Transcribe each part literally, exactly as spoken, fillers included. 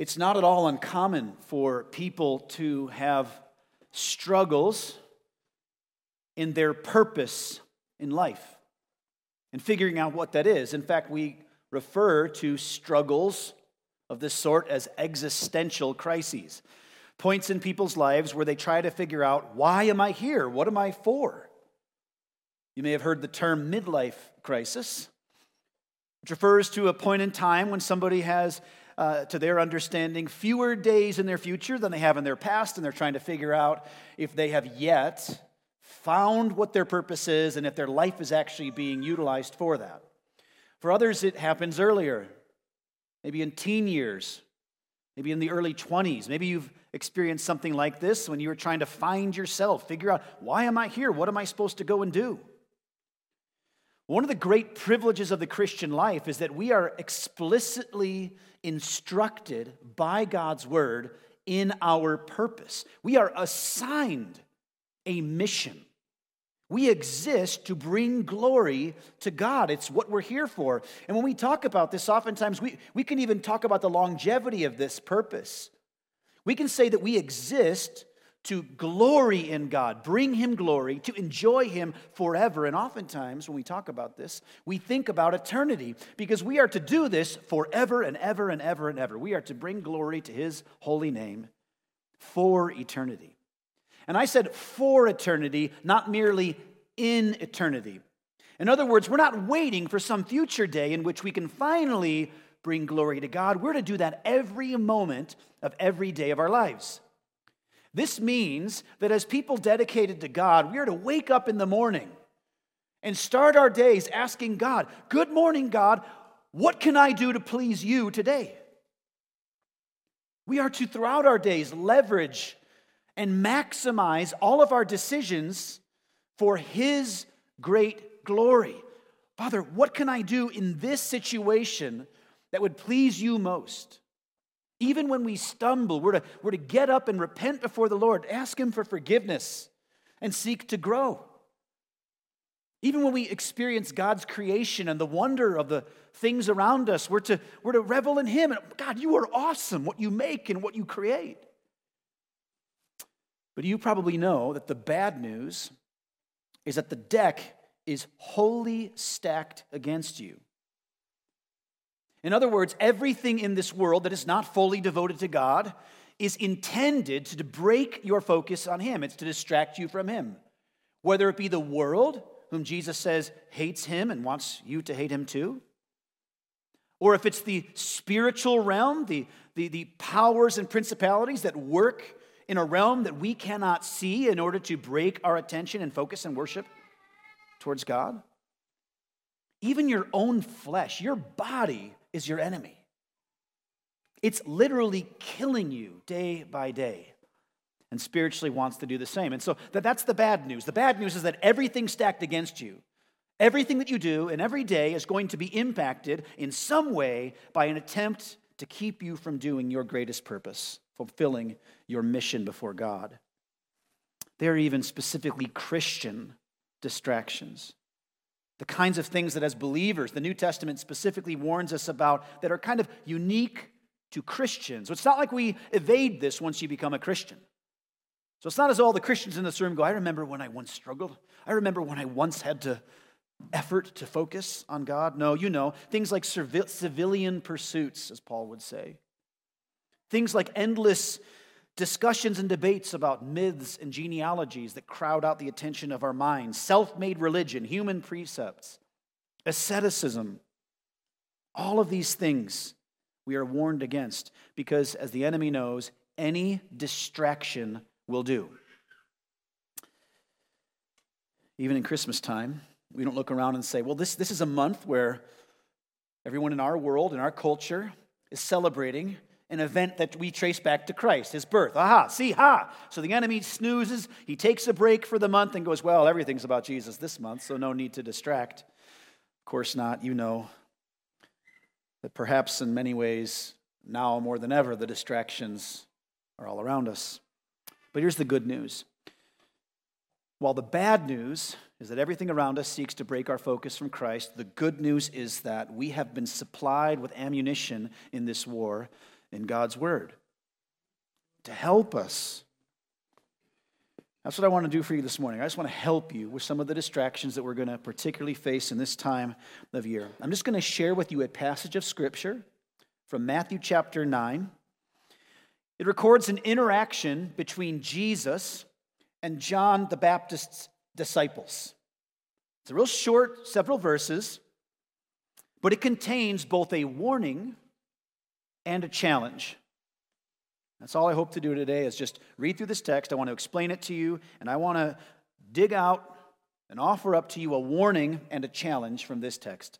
It's not at all uncommon for people to have struggles in their purpose in life and figuring out what that is. In fact, we refer to struggles of this sort as existential crises, points in people's lives where they try to figure out, why am I here? What am I for? You may have heard the term midlife crisis, which refers to a point in time when somebody has, uh, to their understanding, fewer days in their future than they have in their past, and they're trying to figure out if they have yet found what their purpose is and if their life is actually being utilized for that. For others, it happens earlier, maybe in teen years, maybe in the early twenties. Maybe you've experienced something like this when you were trying to find yourself, figure out, why am I here? What am I supposed to go and do? One of the great privileges of the Christian life is that we are explicitly instructed by God's word in our purpose. We are assigned a mission. We exist to bring glory to God. It's what we're here for. And when we talk about this, oftentimes we, we can even talk about the longevity of this purpose. We can say that we exist to glory in God, bring Him glory, to enjoy Him forever. And oftentimes when we talk about this, we think about eternity because we are to do this forever and ever and ever and ever. We are to bring glory to His holy name for eternity. And I said for eternity, not merely in eternity. In other words, we're not waiting for some future day in which we can finally bring glory to God. We're to do that every moment of every day of our lives. This means that as people dedicated to God, we are to wake up in the morning and start our days asking God, "Good morning, God. What can I do to please you today?" We are to, throughout our days, leverage and maximize all of our decisions for His great glory. Father, what can I do in this situation that would please you most? Even when we stumble, we're to, we're to get up and repent before the Lord, ask Him for forgiveness, and seek to grow. Even when we experience God's creation and the wonder of the things around us, we're to, we're to revel in Him. And God, you are awesome, what you make and what you create. But you probably know that the bad news is that the deck is wholly stacked against you. In other words, everything in this world that is not fully devoted to God is intended to break your focus on Him. It's to distract you from Him. Whether it be the world, whom Jesus says hates Him and wants you to hate Him too, or if it's the spiritual realm, the, the, the powers and principalities that work in a realm that we cannot see in order to break our attention and focus and worship towards God. Even your own flesh, your body is your enemy. It's literally killing you day by day, and spiritually wants to do the same. And so that's the bad news. The bad news is that everything's stacked against you. Everything that you do and every day is going to be impacted in some way by an attempt to keep you from doing your greatest purpose, fulfilling your mission before God. There are even specifically Christian distractions, the kinds of things that as believers, the New Testament specifically warns us about that are kind of unique to Christians. So it's not like we evade this once you become a Christian. So it's not as all the Christians in this room go, I remember when I once struggled. I remember when I once had to effort to focus on God. No, you know, things like civilian pursuits, as Paul would say. Things like endless discussions and debates about myths and genealogies that crowd out the attention of our minds, self-made religion, human precepts, asceticism. All of these things we are warned against because, as the enemy knows, any distraction will do. Even in Christmas time, we don't look around and say, well, this, this is a month where everyone in our world, in our culture, is celebrating an event that we trace back to Christ, His birth. Aha, see, ha. So the enemy snoozes, he takes a break for the month and goes, well, everything's about Jesus this month, so no need to distract. Of course not. You know that perhaps in many ways, now more than ever, the distractions are all around us. But here's the good news. While the bad news is that everything around us seeks to break our focus from Christ, the good news is that we have been supplied with ammunition in this war in God's word to help us. That's what I want to do for you this morning. I just want to help you with some of the distractions that we're going to particularly face in this time of year. I'm just going to share with you a passage of Scripture from Matthew chapter nine. It records an interaction between Jesus and John the Baptist's disciples. It's a real short, several verses, but it contains both a warning and a challenge. That's all I hope to do today is just read through this text. I want to explain it to you, and I want to dig out and offer up to you a warning and a challenge from this text.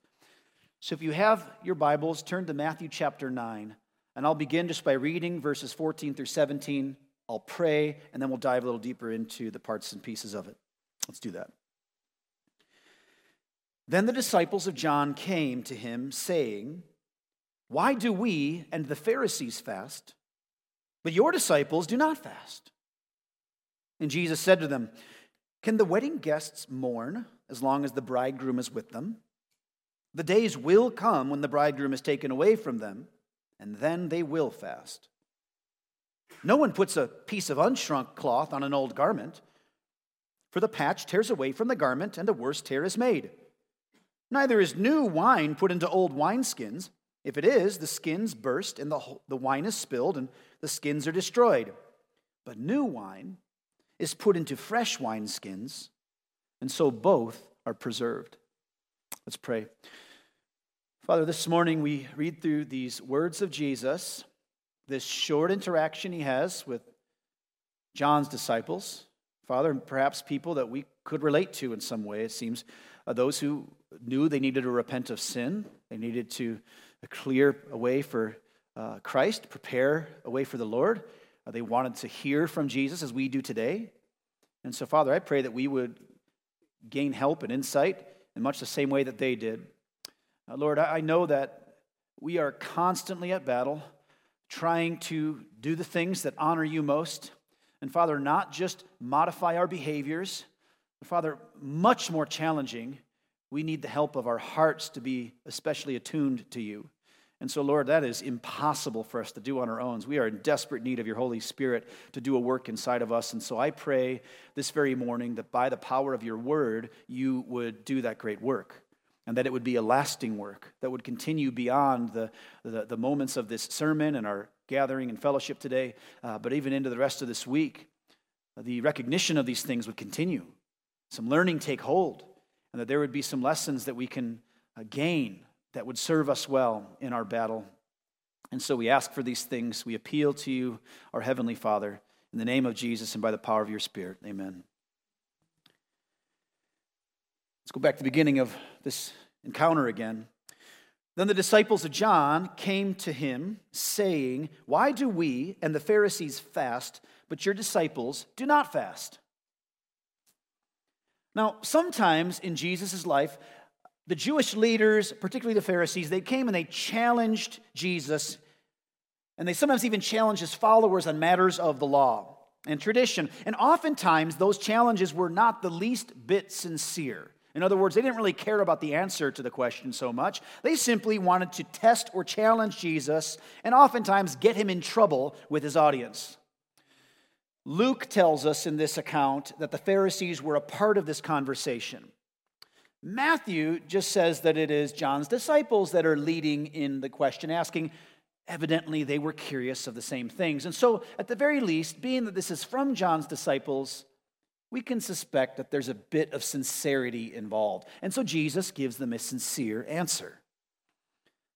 So if you have your Bibles, turn to Matthew chapter nine, and I'll begin just by reading verses fourteen through seventeen. I'll pray, and then we'll dive a little deeper into the parts and pieces of it. Let's do that. Then the disciples of John came to him, saying, "Why do we and the Pharisees fast, but your disciples do not fast?" And Jesus said to them, "Can the wedding guests mourn as long as the bridegroom is with them? The days will come when the bridegroom is taken away from them, and then they will fast. No one puts a piece of unshrunk cloth on an old garment, for the patch tears away from the garment, and a worse tear is made. Neither is new wine put into old wineskins. If it is, the skins burst, and the the wine is spilled, and the skins are destroyed. But new wine is put into fresh wineskins, and so both are preserved." Let's pray. Father, this morning we read through these words of Jesus, this short interaction he has with John's disciples, Father, and perhaps people that we could relate to in some way, it seems, are those who knew they needed to repent of sin, they needed to clear a way for uh, Christ, prepare a way for the Lord. Uh, they wanted to hear from Jesus as we do today. And so, Father, I pray that we would gain help and insight in much the same way that they did. Uh, Lord, I know that we are constantly at battle, trying to do the things that honor you most. And, Father, not just modify our behaviors, but, Father, much more challenging, we need the help of our hearts to be especially attuned to you. And so, Lord, that is impossible for us to do on our own. We are in desperate need of your Holy Spirit to do a work inside of us. And so I pray this very morning that by the power of your word, you would do that great work, and that it would be a lasting work that would continue beyond the, the, the moments of this sermon and our gathering and fellowship today, uh, but even into the rest of this week. The recognition of these things would continue. Some learning take hold, and that there would be some lessons that we can gain that would serve us well in our battle. And so we ask for these things. We appeal to you, our Heavenly Father, in the name of Jesus and by the power of your Spirit. Amen. Let's go back to the beginning of this encounter again. Then the disciples of John came to him, saying, "Why do we and the Pharisees fast, but your disciples do not fast?" Now, sometimes in Jesus' life, the Jewish leaders, particularly the Pharisees, they came and they challenged Jesus, and they sometimes even challenged his followers on matters of the law and tradition. And oftentimes, those challenges were not the least bit sincere. In other words, they didn't really care about the answer to the question so much. They simply wanted to test or challenge Jesus, and oftentimes get him in trouble with his audience. Luke tells us in this account that the Pharisees were a part of this conversation. Matthew just says that it is John's disciples that are leading in the question, asking. Evidently, they were curious of the same things. And so, at the very least, being that this is from John's disciples, we can suspect that there's a bit of sincerity involved. And so Jesus gives them a sincere answer.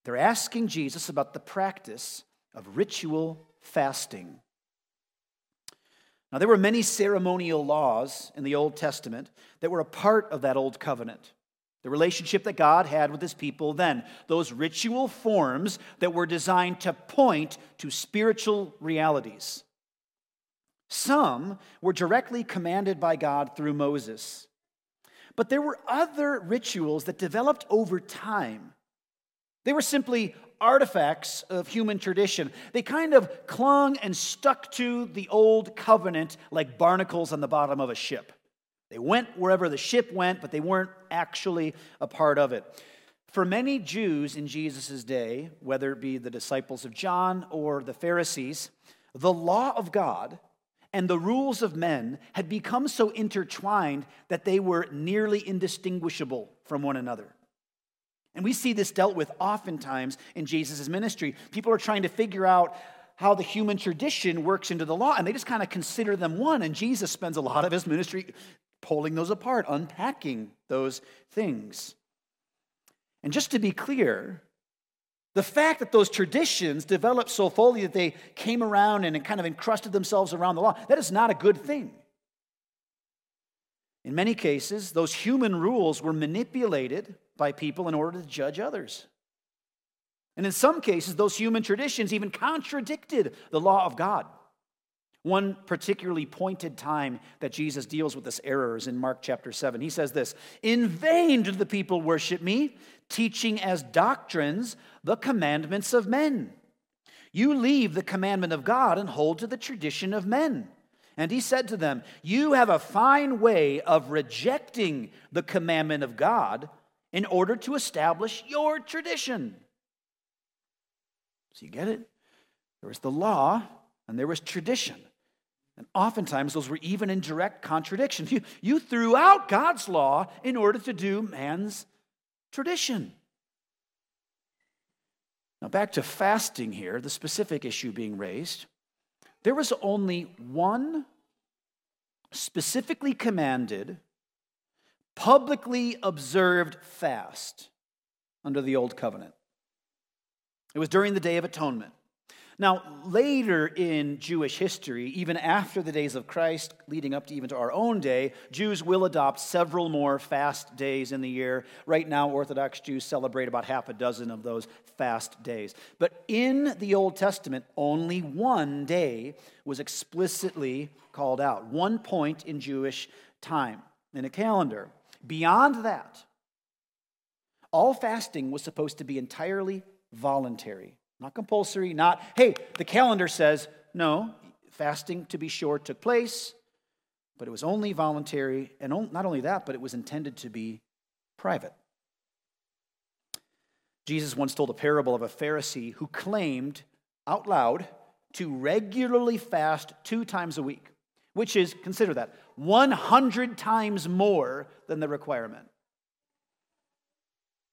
They're asking Jesus about the practice of ritual fasting. Now, there were many ceremonial laws in the Old Testament that were a part of that Old Covenant, the relationship that God had with his people then, those ritual forms that were designed to point to spiritual realities. Some were directly commanded by God through Moses, but there were other rituals that developed over time. They were simply artifacts of human tradition. They kind of clung and stuck to the old covenant like barnacles on the bottom of a ship. They went wherever the ship went, but they weren't actually a part of it. For many Jews in Jesus' day, whether it be the disciples of John or the Pharisees, the law of God and the rules of men had become so intertwined that they were nearly indistinguishable from one another. And we see this dealt with oftentimes in Jesus' ministry. People are trying to figure out how the human tradition works into the law, and they just kind of consider them one, and Jesus spends a lot of his ministry pulling those apart, unpacking those things. And just to be clear, the fact that those traditions developed so fully that they came around and kind of encrusted themselves around the law, that is not a good thing. In many cases, those human rules were manipulated by people in order to judge others. And in some cases, those human traditions even contradicted the law of God. One particularly pointed time that Jesus deals with this error is in Mark chapter seven. He says this, "In vain do the people worship me, teaching as doctrines the commandments of men. You leave the commandment of God and hold to the tradition of men." And he said to them, "You have a fine way of rejecting the commandment of God in order to establish your tradition." So you get it? There was the law and there was tradition. And oftentimes those were even in direct contradiction. You, you threw out God's law in order to do man's tradition. Now back to fasting here, the specific issue being raised. There was only one specifically commanded, publicly observed fast under the Old Covenant. It was during the Day of Atonement. Now, later in Jewish history, even after the days of Christ, leading up to even to our own day, Jews will adopt several more fast days in the year. Right now, Orthodox Jews celebrate about half a dozen of those fast days. But in the Old Testament, only one day was explicitly called out, one point in Jewish time in a calendar. Beyond that, all fasting was supposed to be entirely voluntary, not compulsory, not, hey, the calendar says, no, fasting to be sure took place, but it was only voluntary, and not only that, but it was intended to be private. Jesus once told a parable of a Pharisee who claimed out loud to regularly fast two times a week, which is, consider that, one hundred times more than the requirement.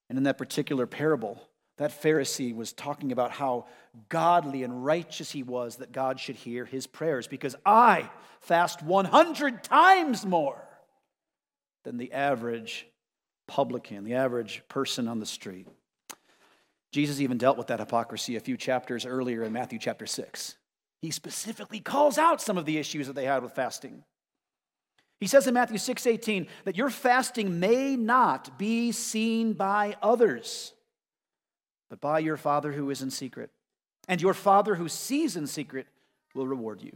And in that particular parable, that Pharisee was talking about how godly and righteous he was, that God should hear his prayers, because I fast one hundred times more than the average publican, the average person on the street. Jesus even dealt with that hypocrisy a few chapters earlier in Matthew chapter six. He specifically calls out some of the issues that they had with fasting. He says in Matthew six eighteen that your fasting may not be seen by others, but by your Father who is in secret. And your Father who sees in secret will reward you.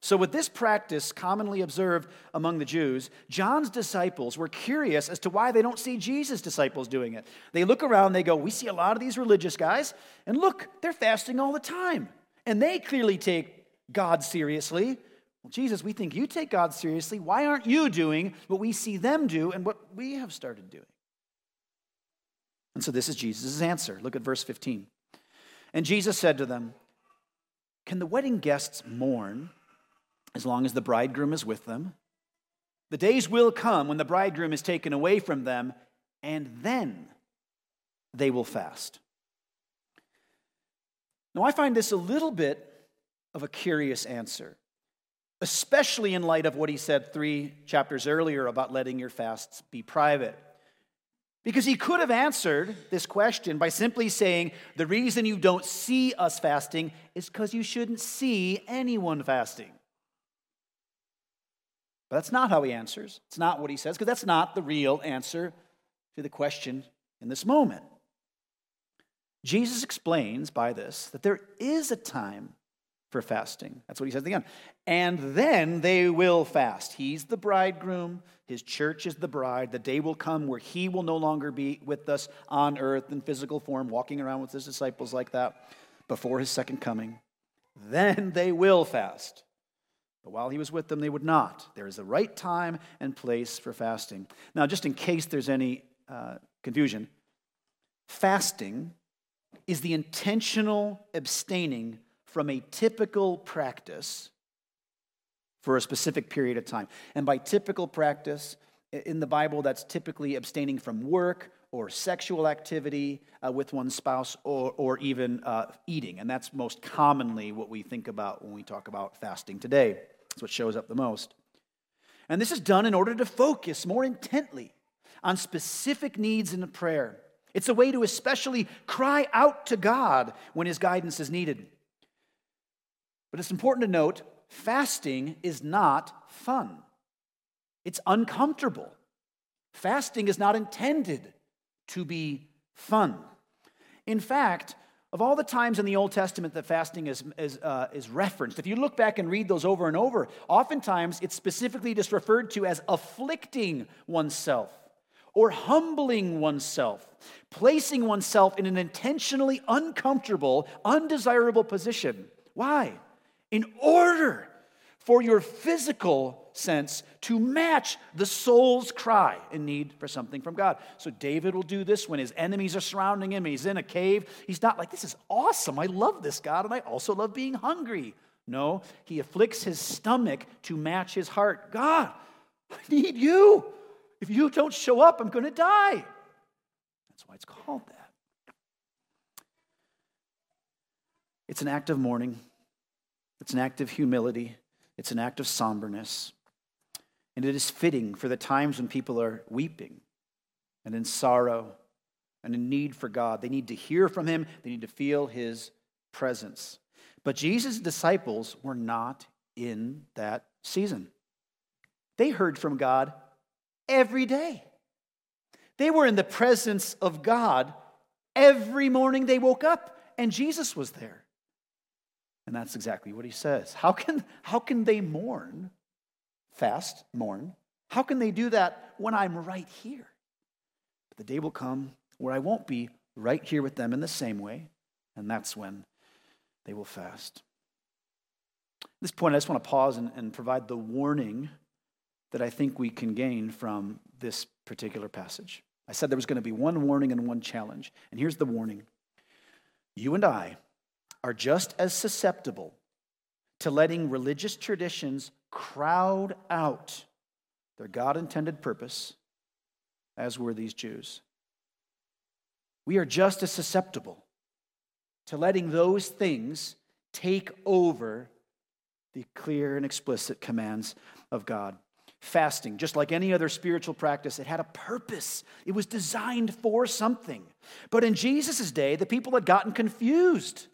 So with this practice commonly observed among the Jews, John's disciples were curious as to why they don't see Jesus' disciples doing it. They look around, they go, we see a lot of these religious guys, and look, they're fasting all the time. And they clearly take God seriously. Well, Jesus, we think you take God seriously. Why aren't you doing what we see them do and what we have started doing? And so this is Jesus' answer. Look at verse fifteen. And Jesus said to them, can the wedding guests mourn as long as the bridegroom is with them? The days will come when the bridegroom is taken away from them, and then they will fast. Now, I find this a little bit of a curious answer, especially in light of what he said three chapters earlier about letting your fasts be private. Because he could have answered this question by simply saying, the reason you don't see us fasting is because you shouldn't see anyone fasting. But that's not how he answers. It's not what he says, because that's not the real answer to the question in this moment. Jesus explains by this that there is a time for fasting. That's what he says at the end. And then they will fast. He's the bridegroom. His church is the bride. The day will come where he will no longer be with us on earth in physical form, walking around with his disciples like that before his second coming. Then they will fast. But while he was with them, they would not. There is a right time and place for fasting. Now, just in case there's any uh, confusion, fasting is the intentional abstaining from a typical practice for a specific period of time. And by typical practice, in the Bible, that's typically abstaining from work or sexual activity uh, with one's spouse or, or even uh, eating. And that's most commonly what we think about when we talk about fasting today. That's what shows up the most. And this is done in order to focus more intently on specific needs in the prayer. It's a way to especially cry out to God when His guidance is needed. But it's important to note, fasting is not fun. It's uncomfortable. Fasting is not intended to be fun. In fact, of all the times in the Old Testament that fasting is, is, uh, is referenced, if you look back and read those over and over, oftentimes it's specifically just referred to as afflicting oneself, or humbling oneself, placing oneself in an intentionally uncomfortable, undesirable position. Why? In order for your physical sense to match the soul's cry and need for something from God. So David will do this when his enemies are surrounding him. He's in a cave. He's not like, this is awesome. I love this, God, and I also love being hungry. No, he afflicts his stomach to match his heart. God, I need you. If you don't show up, I'm going to die. That's why it's called that. It's an act of mourning. It's an act of humility. It's an act of somberness. And it is fitting for the times when people are weeping and in sorrow and in need for God. They need to hear from Him. They need to feel His presence. But Jesus' disciples were not in that season. They heard from God every day. They were in the presence of God every morning they woke up, and Jesus was there. And that's exactly what He says. How can, how can they mourn, fast, mourn? How can they do that when I'm right here? But the day will come where I won't be right here with them in the same way, and that's when they will fast. At this point, I just want to pause and, and provide the warning that I think we can gain from this particular passage. I said there was going to be one warning and one challenge, and here's the warning. You and I are just as susceptible to letting religious traditions crowd out their God-intended purpose as were these Jews. We are just as susceptible to letting those things take over the clear and explicit commands of God. Fasting, just like any other spiritual practice, it had a purpose. It was designed for something. But in Jesus' day, the people had gotten confused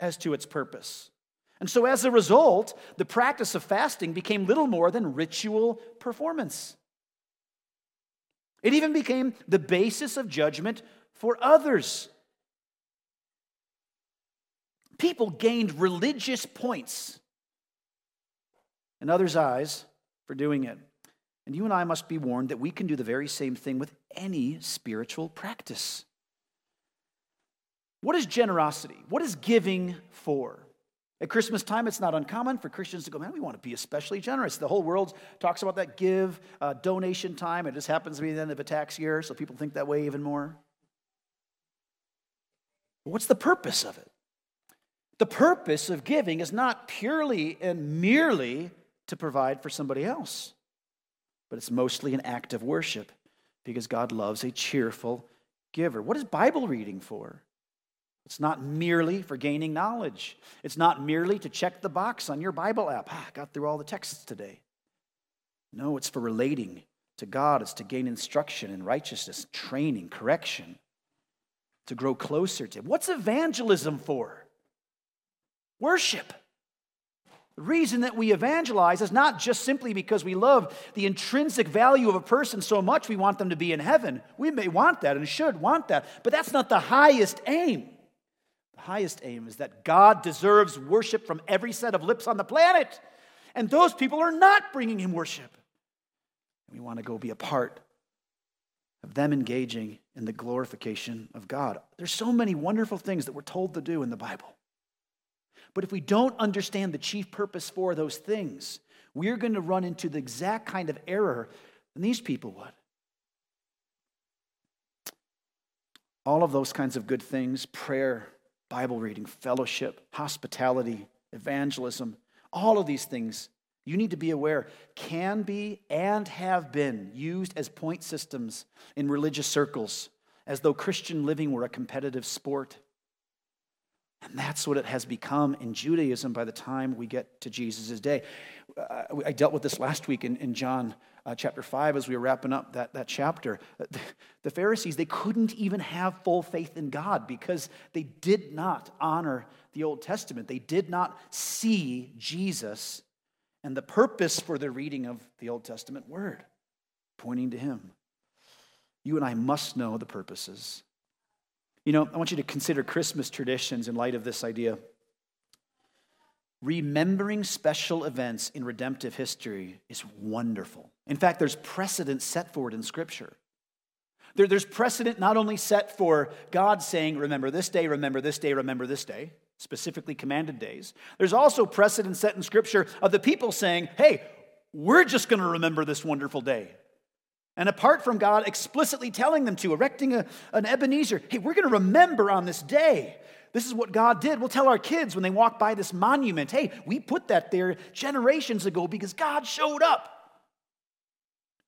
as to its purpose. And so as a result, the practice of fasting became little more than ritual performance. It even became the basis of judgment for others. People gained religious points in others' eyes for doing it. And you and I must be warned that we can do the very same thing with any spiritual practice. What is generosity? What is giving for? At Christmas time, it's not uncommon for Christians to go, man, we want to be especially generous. The whole world talks about that give, uh, donation time. It just happens to be the end of a tax year, so people think that way even more. But what's the purpose of it? The purpose of giving is not purely and merely to provide for somebody else. But it's mostly an act of worship because God loves a cheerful giver. What is Bible reading for? It's not merely for gaining knowledge. It's not merely to check the box on your Bible app. Ah, I got through all the texts today. No, it's for relating to God. It's to gain instruction in righteousness, training, correction, to grow closer to Him. What's evangelism for? Worship. The reason that we evangelize is not just simply because we love the intrinsic value of a person so much we want them to be in heaven. We may want that and should want that, but that's not the highest aim. The highest aim is that God deserves worship from every set of lips on the planet, and those people are not bringing Him worship. We want to go be a part of them engaging in the glorification of God. There's so many wonderful things that we're told to do in the Bible. But if we don't understand the chief purpose for those things, we're going to run into the exact kind of error than these people would. all of those kinds of good things, prayer, Bible reading, fellowship, hospitality, evangelism, all of these things, you need to be aware, can be and have been used as point systems in religious circles, as though Christian living were a competitive sport. And that's what it has become in Judaism by the time we get to Jesus' day. Uh, I dealt with this last week in, in John uh, chapter five as we were wrapping up that, that chapter. The, the Pharisees, they couldn't even have full faith in God because they did not honor the Old Testament. They did not see Jesus and the purpose for the reading of the Old Testament word, pointing to him. You and I must know the purposes. You know, I want you to consider Christmas traditions in light of this idea. Remembering special events in redemptive history is wonderful. In fact, there's precedent set for it in Scripture. There, there's precedent not only set for God saying, remember this day, remember this day, remember this day, specifically commanded days. There's also precedent set in Scripture of the people saying, hey, we're just going to remember this wonderful day. And apart from God explicitly telling them to, erecting a, an Ebenezer, hey, we're going to remember on this day. This is what God did. We'll tell our kids when they walk by this monument, hey, we put that there generations ago because God showed up.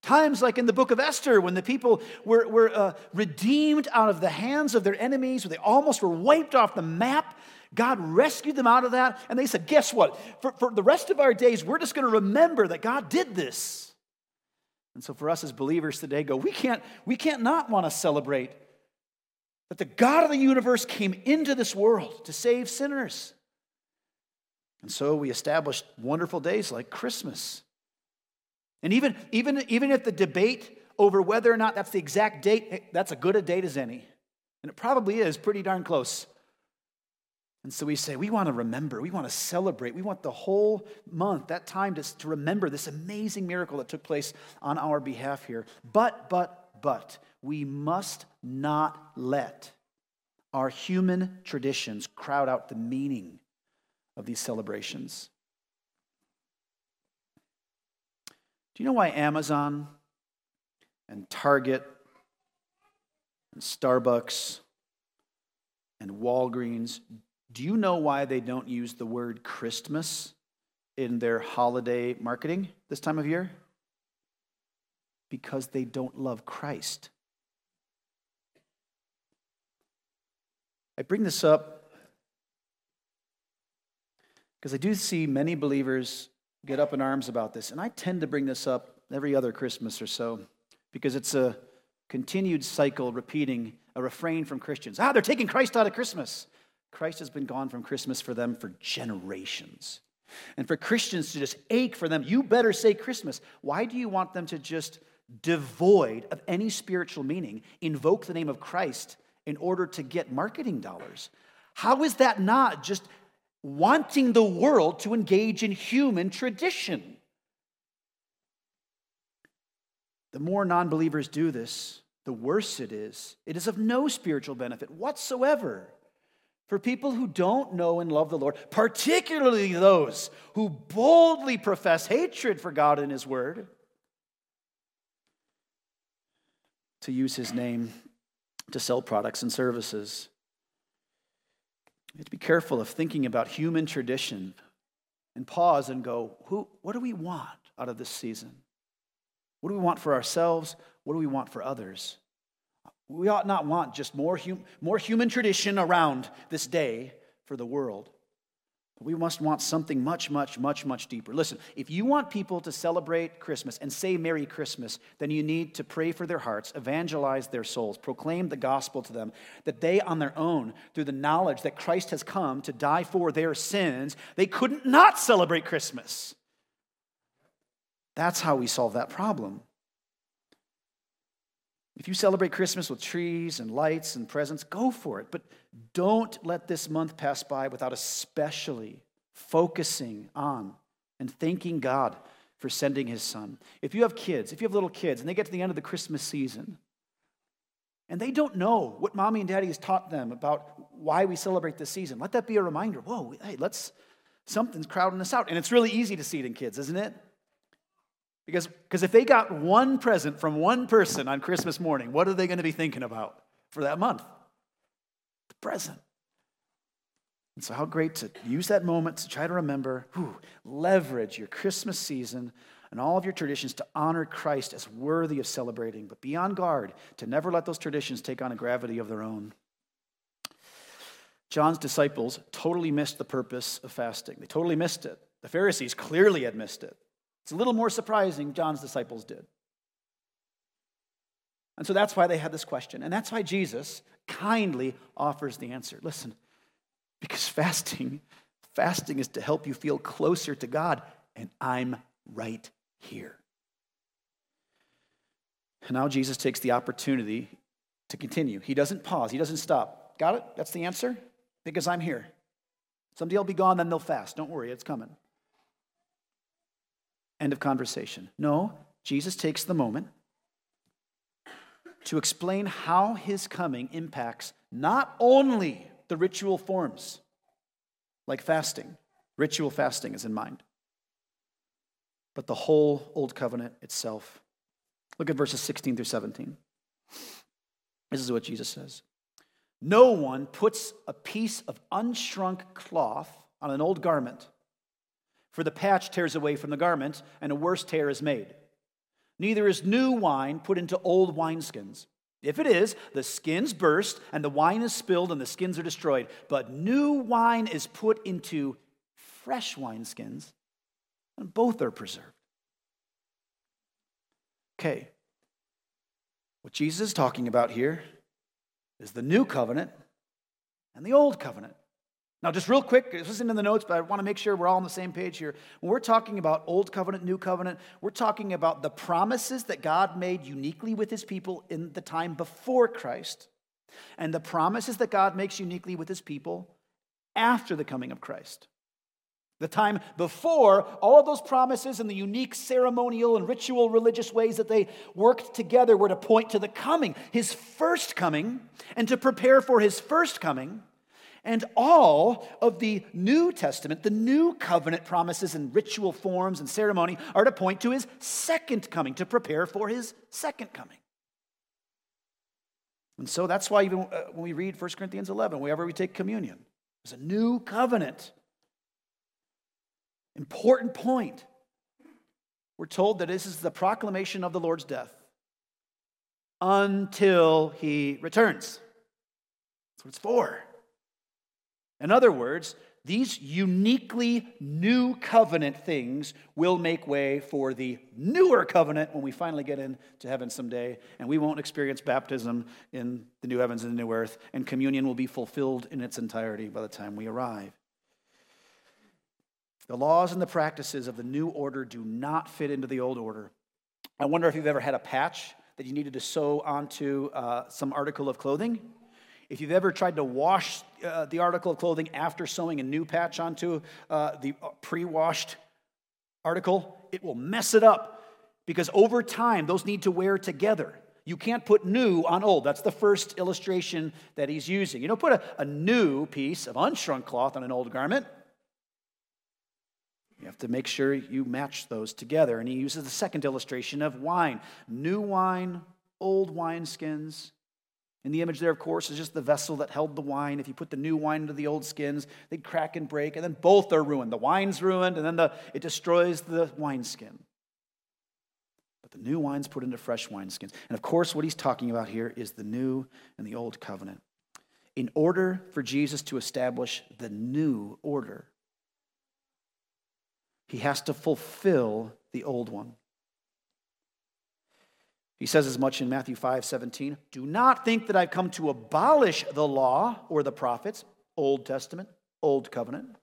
Times like in the book of Esther when the people were, were uh, redeemed out of the hands of their enemies, where they almost were wiped off the map. God rescued them out of that. And they said, guess what? For, for the rest of our days, we're just going to remember that God did this. And so for us as believers today, go, we can't, we can't not want to celebrate that the God of the universe came into this world to save sinners. And so we established wonderful days like Christmas. And even, even, even if the debate over whether or not that's the exact date, that's as good a date as any. And it probably is pretty darn close. And so we say, we want to remember, we want to celebrate, we want the whole month, that time to, to remember this amazing miracle that took place on our behalf here. But, but, but, we must not let our human traditions crowd out the meaning of these celebrations. Do you know why Amazon and Target and Starbucks and Walgreens, do you know why they don't use the word Christmas in their holiday marketing this time of year? Because they don't love Christ. I bring this up because I do see many believers get up in arms about this, and I tend to bring this up every other Christmas or so because it's a continued cycle repeating a refrain from Christians. Ah, they're taking Christ out of Christmas. Christ has been gone from Christmas for them for generations. And for Christians to just ache for them, you better say Christmas. Why do you want them to just, devoid of any spiritual meaning, invoke the name of Christ in order to get marketing dollars? How is that not just wanting the world to engage in human tradition? The more non-believers do this, the worse it is. It is of no spiritual benefit whatsoever for people who don't know and love the Lord, particularly those who boldly profess hatred for God and his word, to use his name to sell products and services. You have to be careful of thinking about human tradition and pause and go, "Who? What do we want out of this season? What do we want for ourselves? What do we want for others?" We ought not want just more, hum- more human tradition around this day for the world. But we must want something much, much, much, much deeper. Listen, if you want people to celebrate Christmas and say Merry Christmas, then you need to pray for their hearts, evangelize their souls, proclaim the gospel to them, that they on their own, through the knowledge that Christ has come to die for their sins, they couldn't not celebrate Christmas. That's how we solve that problem. If you celebrate Christmas with trees and lights and presents, go for it. But don't let this month pass by without especially focusing on and thanking God for sending his son. If you have kids, if you have little kids, and they get to the end of the Christmas season, and they don't know what mommy and daddy has taught them about why we celebrate this season, let that be a reminder. Whoa, hey, let's, something's crowding us out. And it's really easy to see it in kids, isn't it? Because because if they got one present from one person on Christmas morning, what are they going to be thinking about for that month? present. And so how great to use that moment to try to remember, whew, leverage your Christmas season and all of your traditions to honor Christ as worthy of celebrating, but be on guard to never let those traditions take on a gravity of their own. John's disciples totally missed the purpose of fasting. They totally missed it. The Pharisees clearly had missed it. It's a little more surprising John's disciples did. And so that's why they had this question. And that's why Jesus kindly offers the answer. Listen, because fasting, fasting is to help you feel closer to God, and I'm right here. And now Jesus takes the opportunity to continue. He doesn't pause. He doesn't stop. Got it? That's the answer? Because I'm here. Someday I'll be gone, then they'll fast. Don't worry, it's coming. End of conversation. No, Jesus takes the moment to explain how his coming impacts not only the ritual forms, like fasting, ritual fasting is in mind, but the whole Old Covenant itself. Look at verses sixteen through seventeen. This is what Jesus says. No one puts a piece of unshrunk cloth on an old garment, for the patch tears away from the garment, and a worse tear is made. Neither is new wine put into old wineskins. If it is, the skins burst, and the wine is spilled, and the skins are destroyed. But new wine is put into fresh wineskins, and both are preserved. Okay. What Jesus is talking about here is the new covenant and the old covenant. Now, just real quick, this isn't in the notes, but I want to make sure we're all on the same page here. When we're talking about old covenant, new covenant, we're talking about the promises that God made uniquely with his people in the time before Christ, and the promises that God makes uniquely with his people after the coming of Christ. The time before, all of those promises and the unique ceremonial and ritual religious ways that they worked together were to point to the coming, his first coming, and to prepare for his first coming. And all of the New Testament, the new covenant promises and ritual forms and ceremony are to point to his second coming, to prepare for his second coming. And so that's why even when we read First Corinthians eleven, whenever we take communion, there's a new covenant. Important point. We're told that this is the proclamation of the Lord's death until he returns. That's what it's for. In other words, these uniquely new covenant things will make way for the newer covenant when we finally get into heaven someday, and we won't experience baptism in the new heavens and the new earth, and communion will be fulfilled in its entirety by the time we arrive. The laws and the practices of the new order do not fit into the old order. I wonder if you've ever had a patch that you needed to sew onto uh, some article of clothing. If you've ever tried to wash uh, the article of clothing after sewing a new patch onto uh, the pre-washed article, it will mess it up because over time, those need to wear together. You can't put new on old. That's the first illustration that he's using. You don't put a, a new piece of unshrunk cloth on an old garment. You have to make sure you match those together. And he uses the second illustration of wine. New wine, old wineskins. And the image there, of course, is just the vessel that held the wine. If you put the new wine into the old skins, they'd crack and break, and then both are ruined. The wine's ruined, and then the, it destroys the wineskin. But the new wine's put into fresh wineskins. And, of course, what he's talking about here is the new and the old covenant. In order for Jesus to establish the new order, he has to fulfill the old one. He says as much in Matthew five seventeen. Do not think that I've come to abolish the law or the prophets, Old Testament, Old Covenant.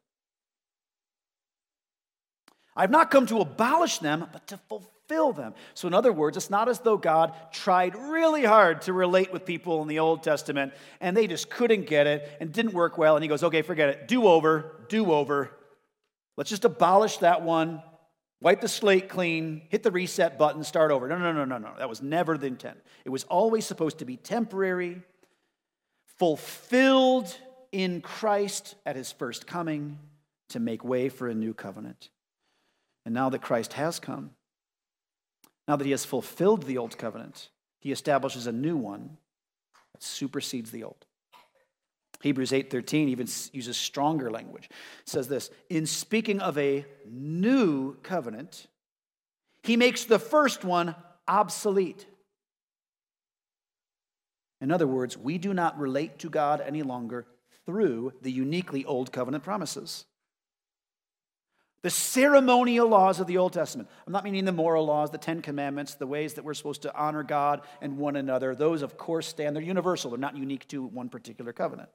I've not come to abolish them, but to fulfill them. So in other words, it's not as though God tried really hard to relate with people in the Old Testament, and they just couldn't get it and didn't work well, and he goes, okay, forget it, do over, do over. Let's just abolish that one. Wipe the slate clean, hit the reset button, start over. No, no, no, no, no. That was never the intent. It was always supposed to be temporary, fulfilled in Christ at his first coming to make way for a new covenant. And now that Christ has come, now that he has fulfilled the old covenant, he establishes a new one that supersedes the old. Hebrews eight thirteen even uses stronger language. It says this, in speaking of a new covenant, he makes the first one obsolete. In other words, we do not relate to God any longer through the uniquely old covenant promises. The ceremonial laws of the Old Testament. I'm not meaning the moral laws, the Ten Commandments, the ways that we're supposed to honor God and one another. Those, of course, stand. They're universal. They're not unique to one particular covenant.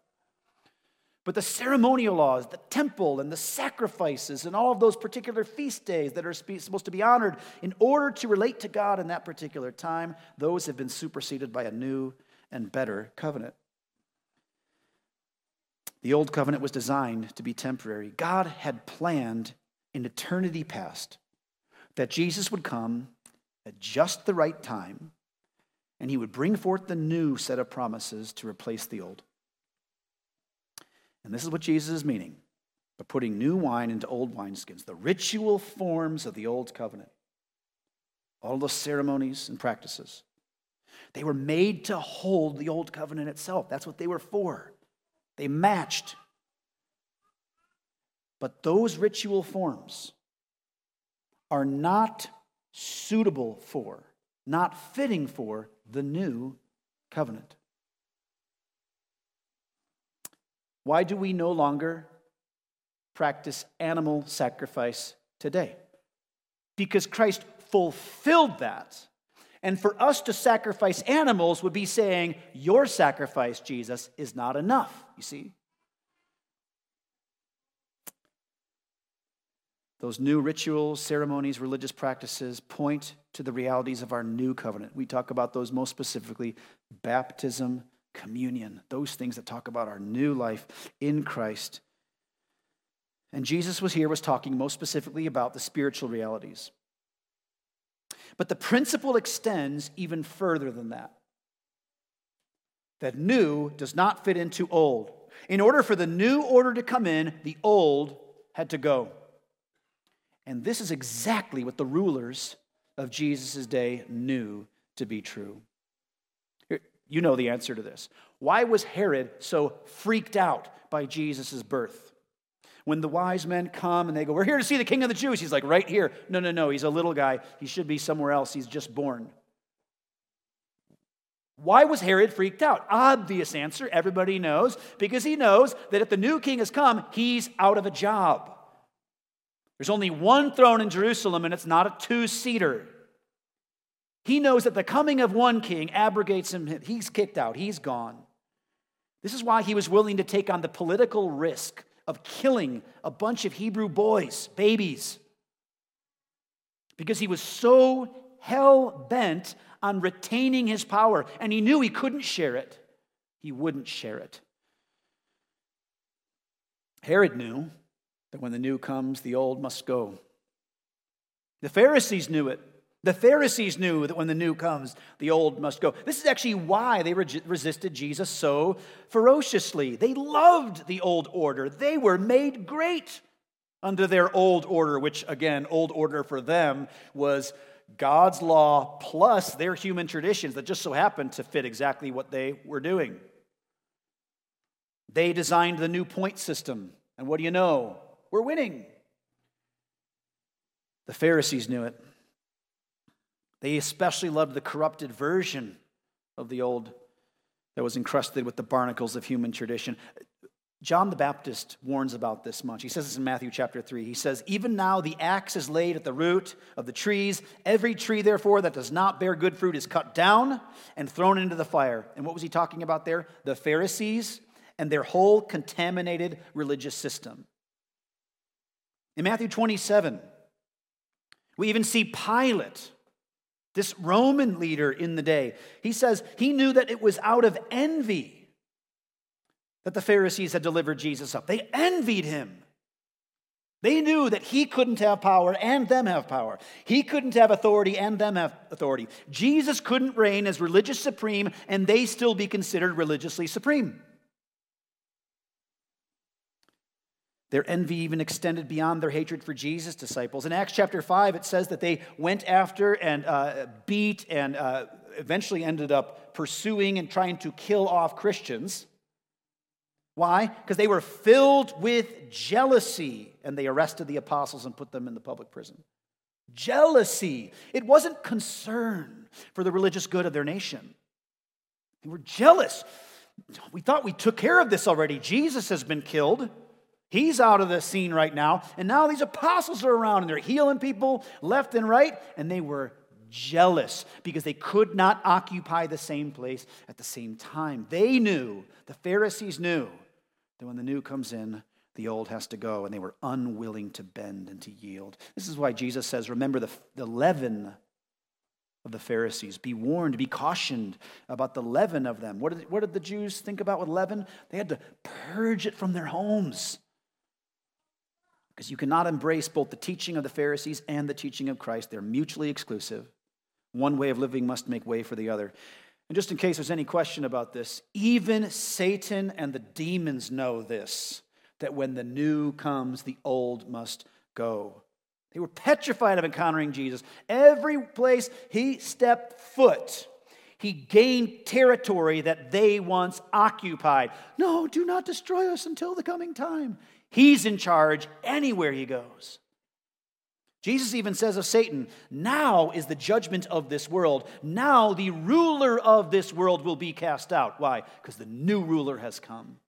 But the ceremonial laws, the temple and the sacrifices and all of those particular feast days that are supposed to be honored in order to relate to God in that particular time, those have been superseded by a new and better covenant. The old covenant was designed to be temporary. God had planned in eternity past that Jesus would come at just the right time and he would bring forth the new set of promises to replace the old. And this is what Jesus is meaning by putting new wine into old wineskins, the ritual forms of the old covenant. All those ceremonies and practices. They were made to hold the old covenant itself. That's what they were for. They matched. But those ritual forms are not suitable for, not fitting for, the new covenant. Why do we no longer practice animal sacrifice today? Because Christ fulfilled that. And for us to sacrifice animals would be saying, your sacrifice, Jesus, is not enough, you see? Those new rituals, ceremonies, religious practices point to the realities of our new covenant. We talk about those most specifically, baptism, communion, those things that talk about our new life in Christ. And Jesus was here, was talking most specifically about the spiritual realities. But the principle extends even further than that. That new does not fit into old. In order for the new order to come in, the old had to go. And this is exactly what the rulers of Jesus' day knew to be true. You know the answer to this. Why was Herod so freaked out by Jesus' birth? When the wise men come and they go, we're here to see the king of the Jews. He's like, right here. No, no, no, he's a little guy. He should be somewhere else. He's just born. Why was Herod freaked out? Obvious answer, everybody knows. Because he knows that if the new king has come, he's out of a job. There's only one throne in Jerusalem and it's not a two-seater. He knows that the coming of one king abrogates him. He's kicked out. He's gone. This is why he was willing to take on the political risk of killing a bunch of Hebrew boys, babies, because he was so hell-bent on retaining his power, and he knew he couldn't share it. He wouldn't share it. Herod knew that when the new comes, the old must go. The Pharisees knew it. The Pharisees knew that when the new comes, the old must go. This is actually why they re- resisted Jesus so ferociously. They loved the old order. They were made great under their old order, which, again, old order for them was God's law plus their human traditions that just so happened to fit exactly what they were doing. They designed the new point system, and what do you know? We're winning. The Pharisees knew it. They especially loved the corrupted version of the old that was encrusted with the barnacles of human tradition. John the Baptist warns about this much. He says this in Matthew chapter three. He says, even now the axe is laid at the root of the trees. Every tree, therefore, that does not bear good fruit is cut down and thrown into the fire. And what was he talking about there? The Pharisees and their whole contaminated religious system. In Matthew twenty-seven, we even see Pilate, this Roman leader in the day. He says he knew that it was out of envy that the Pharisees had delivered Jesus up. They envied him. They knew that he couldn't have power and them have power. He couldn't have authority and them have authority. Jesus couldn't reign as religious supreme and they still be considered religiously supreme. Their envy even extended beyond their hatred for Jesus' disciples. In Acts chapter five, it says that they went after and uh, beat and uh, eventually ended up pursuing and trying to kill off Christians. Why? Because they were filled with jealousy, and they arrested the apostles and put them in the public prison. Jealousy. It wasn't concern for the religious good of their nation. They were jealous. We thought we took care of this already. Jesus has been killed. He's out of the scene right now. And now these apostles are around, and they're healing people left and right. And they were jealous because they could not occupy the same place at the same time. They knew, the Pharisees knew, that when the new comes in, the old has to go, and they were unwilling to bend and to yield. This is why Jesus says, remember the, the leaven of the Pharisees. Be warned, be cautioned about the leaven of them. What did, what did the Jews think about with leaven? They had to purge it from their homes. Because you cannot embrace both the teaching of the Pharisees and the teaching of Christ. They're mutually exclusive. One way of living must make way for the other. And just in case there's any question about this, even Satan and the demons know this, that when the new comes, the old must go. They were petrified of encountering Jesus. Every place he stepped foot, he gained territory that they once occupied. No, do not destroy us until the coming time. He's in charge anywhere he goes. Jesus even says of Satan, now is the judgment of this world. Now the ruler of this world will be cast out. Why? Because the new ruler has come.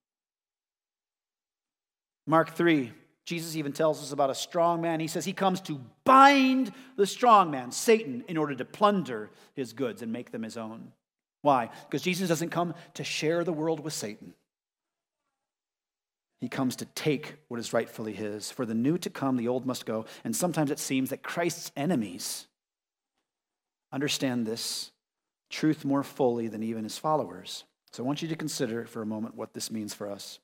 Mark three, Jesus even tells us about a strong man. He says he comes to bind the strong man, Satan, in order to plunder his goods and make them his own. Why? Because Jesus doesn't come to share the world with Satan. He comes to take what is rightfully his. For the new to come, the old must go. And sometimes it seems that Christ's enemies understand this truth more fully than even his followers. So I want you to consider for a moment what this means for us.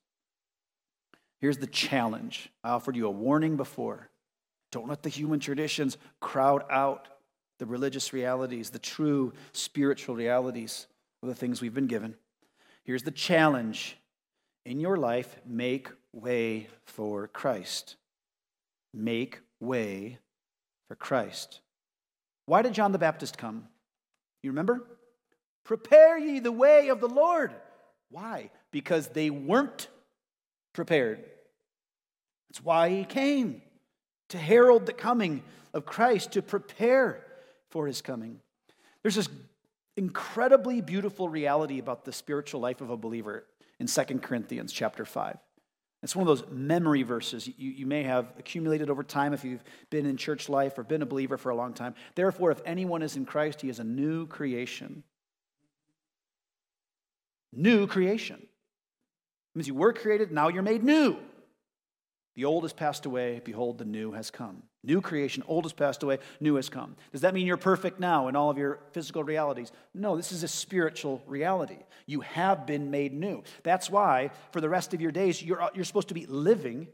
Here's the challenge. I offered you a warning before. Don't let the human traditions crowd out the religious realities, the true spiritual realities of the things we've been given. Here's the challenge. In your life, make way for Christ. Make way for Christ. Why did John the Baptist come? You remember? Prepare ye the way of the Lord. Why? Because they weren't prepared. That's why he came, to herald the coming of Christ, to prepare for his coming. There's this incredibly beautiful reality about the spiritual life of a believer in Second Corinthians chapter five. It's one of those memory verses you, you may have accumulated over time if you've been in church life or been a believer for a long time. Therefore, if anyone is in Christ, he is a new creation. New creation. It means you were created, now you're made new. The old has passed away, behold, the new has come. New creation, old has passed away, new has come. Does that mean you're perfect now in all of your physical realities? No, this is a spiritual reality. You have been made new. That's why for the rest of your days, you're, you're supposed to be living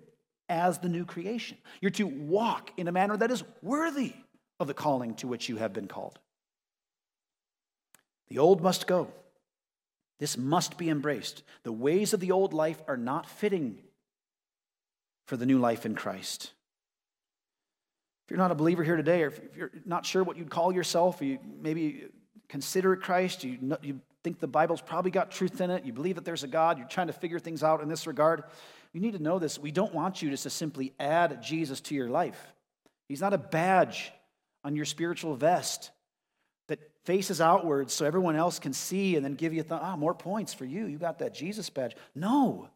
as the new creation. You're to walk in a manner that is worthy of the calling to which you have been called. The old must go. This must be embraced. The ways of the old life are not fitting for the new life in Christ. If you're not a believer here today, or if you're not sure what you'd call yourself, or you maybe consider Christ, you, you think the Bible's probably got truth in it, you believe that there's a God, you're trying to figure things out in this regard, you need to know this. We don't want you just to simply add Jesus to your life. He's not a badge on your spiritual vest that faces outwards so everyone else can see and then give you th- ah, more points for you. You got that Jesus badge. No.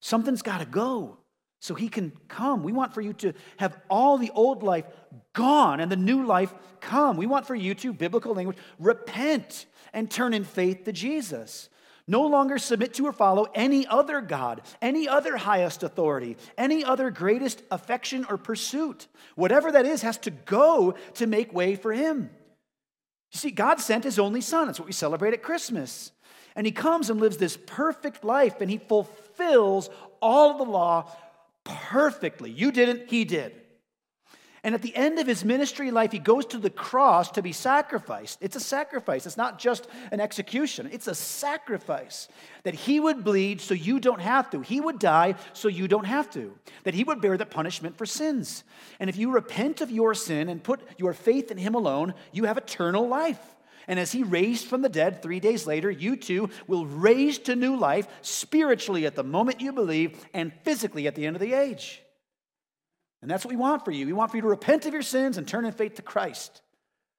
Something's got to go so he can come. We want for you to have all the old life gone and the new life come. We want for you to, biblical language, repent and turn in faith to Jesus. No longer submit to or follow any other God, any other highest authority, any other greatest affection or pursuit. Whatever that is has to go to make way for him. You see, God sent his only son. That's what we celebrate at Christmas. And he comes and lives this perfect life, and he fulfills all of the law perfectly. You didn't, he did. And at the end of his ministry life, he goes to the cross to be sacrificed. It's a sacrifice. It's not just an execution. It's a sacrifice that he would bleed so you don't have to. He would die so you don't have to. That he would bear the punishment for sins. And if you repent of your sin and put your faith in him alone, you have eternal life. And as he raised from the dead three days later, you too will raise to new life spiritually at the moment you believe and physically at the end of the age. And that's what we want for you. We want for you to repent of your sins and turn in faith to Christ.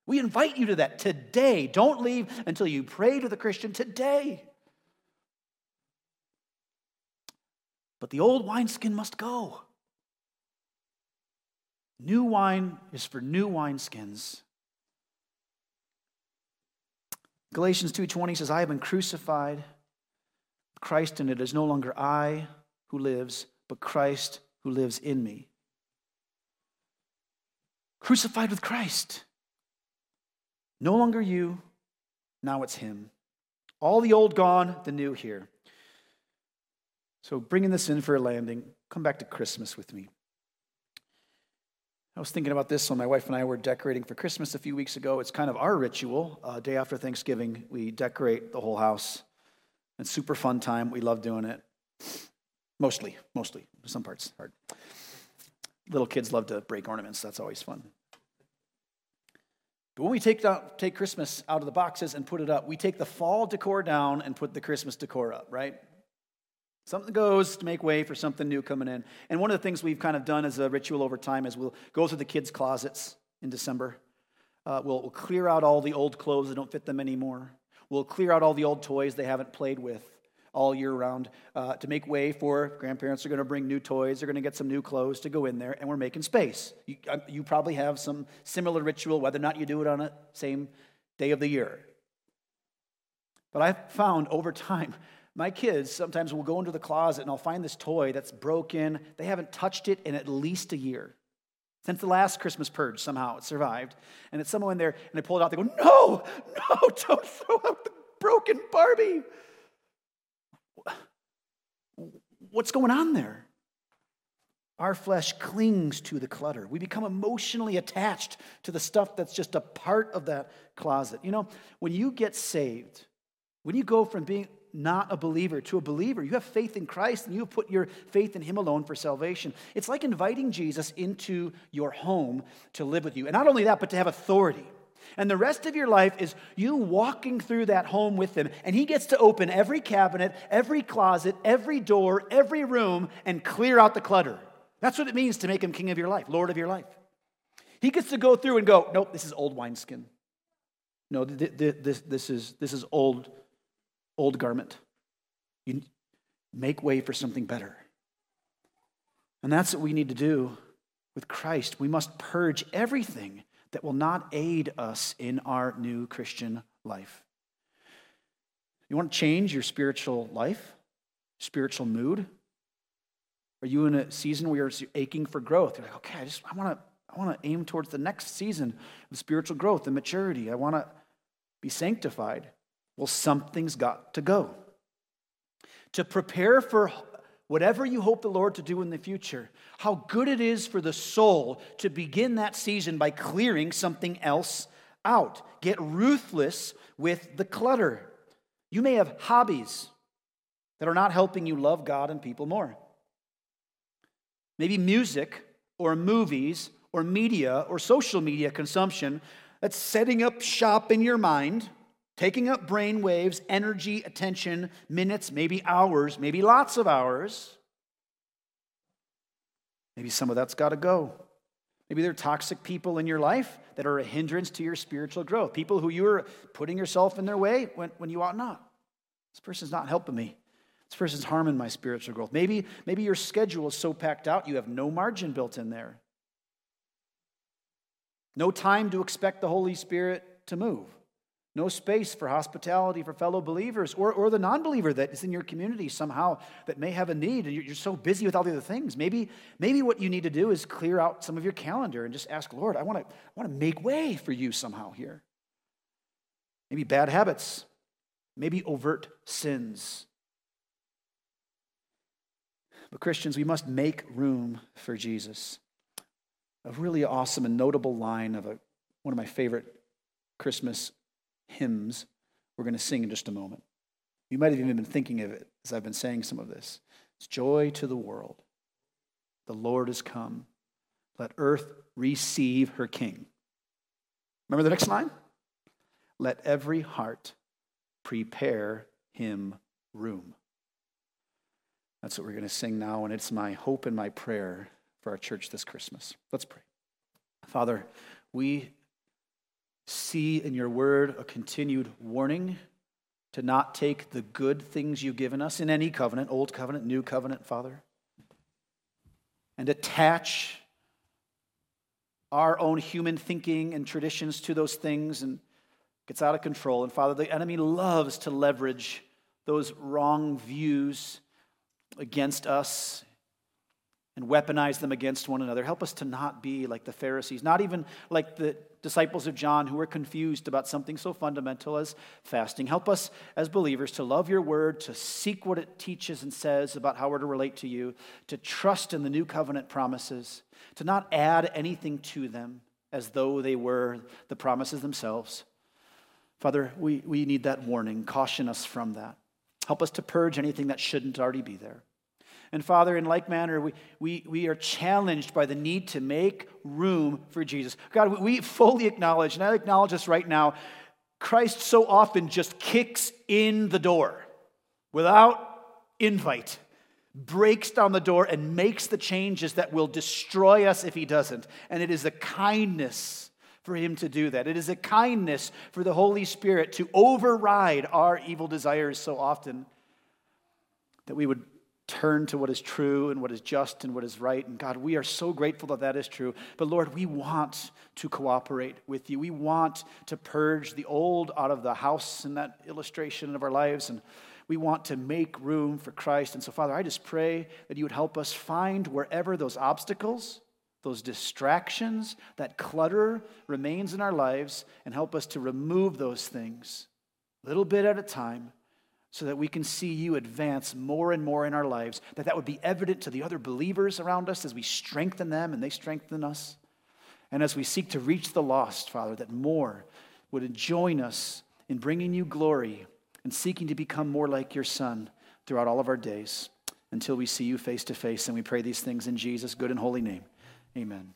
We invite you to that today. Don't leave until you pray to the Christian today. But the old wineskin must go. New wine is for new wineskins. Galatians two twenty says, I have been crucified with Christ, and it is no longer I who lives, but Christ who lives in me. Crucified with Christ. No longer you, now it's him. All the old gone, the new here. So bringing this in for a landing, come back to Christmas with me. I was thinking about this when my wife and I were decorating for Christmas a few weeks ago. It's kind of our ritual. Uh, day after Thanksgiving, we decorate the whole house. It's super fun time. We love doing it. Mostly, mostly. Some parts hard. Little kids love to break ornaments. That's always fun. But when we take out, take Christmas out of the boxes and put it up, we take the fall decor down and put the Christmas decor up, right? Something goes to make way for something new coming in. And one of the things we've kind of done as a ritual over time is we'll go through the kids' closets in December. Uh, we'll, we'll clear out all the old clothes that don't fit them anymore. We'll clear out all the old toys they haven't played with all year round uh, to make way for grandparents are going to bring new toys. They're going to get some new clothes to go in there, and we're making space. You, you probably have some similar ritual, whether or not you do it on the same day of the year. But I've found over time, my kids sometimes will go into the closet and I'll find this toy that's broken. They haven't touched it in at least a year. Since the last Christmas purge, somehow it survived. And it's somewhere in there, and they pull it out. They go, no, no, don't throw out the broken Barbie. What's going on there? Our flesh clings to the clutter. We become emotionally attached to the stuff that's just a part of that closet. You know, when you get saved, when you go from being not a believer to a believer, you have faith in Christ, and you have put your faith in him alone for salvation. It's like inviting Jesus into your home to live with you. And not only that, but to have authority. And the rest of your life is you walking through that home with him, and he gets to open every cabinet, every closet, every door, every room, and clear out the clutter. That's what it means to make him king of your life, Lord of your life. He gets to go through and go, nope, this is old wineskin. No, th- th- this, this is this is old Old garment. You make way for something better. And that's what we need to do with Christ. We must purge everything that will not aid us in our new Christian life. You want to change your spiritual life, spiritual mood? Are you in a season where you're aching for growth? You're like, okay, I just I want to I want to aim towards the next season of spiritual growth and maturity. I want to be sanctified. Well, something's got to go. To prepare for whatever you hope the Lord to do in the future, how good it is for the soul to begin that season by clearing something else out. Get ruthless with the clutter. You may have hobbies that are not helping you love God and people more. Maybe music or movies or media or social media consumption that's setting up shop in your mind, taking up brain waves, energy, attention, minutes, maybe hours, maybe lots of hours. Maybe some of that's got to go. Maybe there are toxic people in your life that are a hindrance to your spiritual growth, people who you are putting yourself in their way when, when you ought not. This person's not helping me. This person's harming my spiritual growth. Maybe, maybe your schedule is so packed out you have no margin built in there. No time to expect the Holy Spirit to move. No space for hospitality for fellow believers or, or the non-believer that is in your community somehow that may have a need, and you're, you're so busy with all the other things. Maybe, maybe what you need to do is clear out some of your calendar and just ask, Lord, I want to I want to make way for you somehow here. Maybe bad habits, maybe overt sins. But Christians, we must make room for Jesus. A really awesome and notable line of a, one of my favorite Christmas hymns we're going to sing in just a moment. You might have even been thinking of it as I've been saying some of this. It's joy to the world. The Lord is come. Let earth receive her king. Remember the next line? Let every heart prepare him room. That's what we're going to sing now, and it's my hope and my prayer for our church this Christmas. Let's pray. Father, we see in your word a continued warning to not take the good things you've given us in any covenant, old covenant, new covenant, Father, and attach our own human thinking and traditions to those things, and gets out of control. And Father, the enemy loves to leverage those wrong views against us and weaponize them against one another. Help us to not be like the Pharisees, not even like the disciples of John who were confused about something so fundamental as fasting. Help us as believers to love your word, to seek what it teaches and says about how we're to relate to you, to trust in the new covenant promises, to not add anything to them as though they were the promises themselves. Father, we, we need that warning. Caution us from that. Help us to purge anything that shouldn't already be there. And Father, in like manner, we, we, we are challenged by the need to make room for Jesus. God, we fully acknowledge, and I acknowledge this right now, Christ so often just kicks in the door without invite, breaks down the door, and makes the changes that will destroy us if he doesn't. And it is a kindness for him to do that. It is a kindness for the Holy Spirit to override our evil desires so often that we would turn to what is true and what is just and what is right. And God, we are so grateful that that is true. But Lord, we want to cooperate with you. We want to purge the old out of the house in that illustration of our lives. And we want to make room for Christ. And so, Father, I just pray that you would help us find wherever those obstacles, those distractions, that clutter remains in our lives, and help us to remove those things a little bit at a time, so that we can see you advance more and more in our lives, that that would be evident to the other believers around us as we strengthen them and they strengthen us. And as we seek to reach the lost, Father, that more would join us in bringing you glory and seeking to become more like your Son throughout all of our days until we see you face to face. And we pray these things in Jesus' good and holy name. Amen.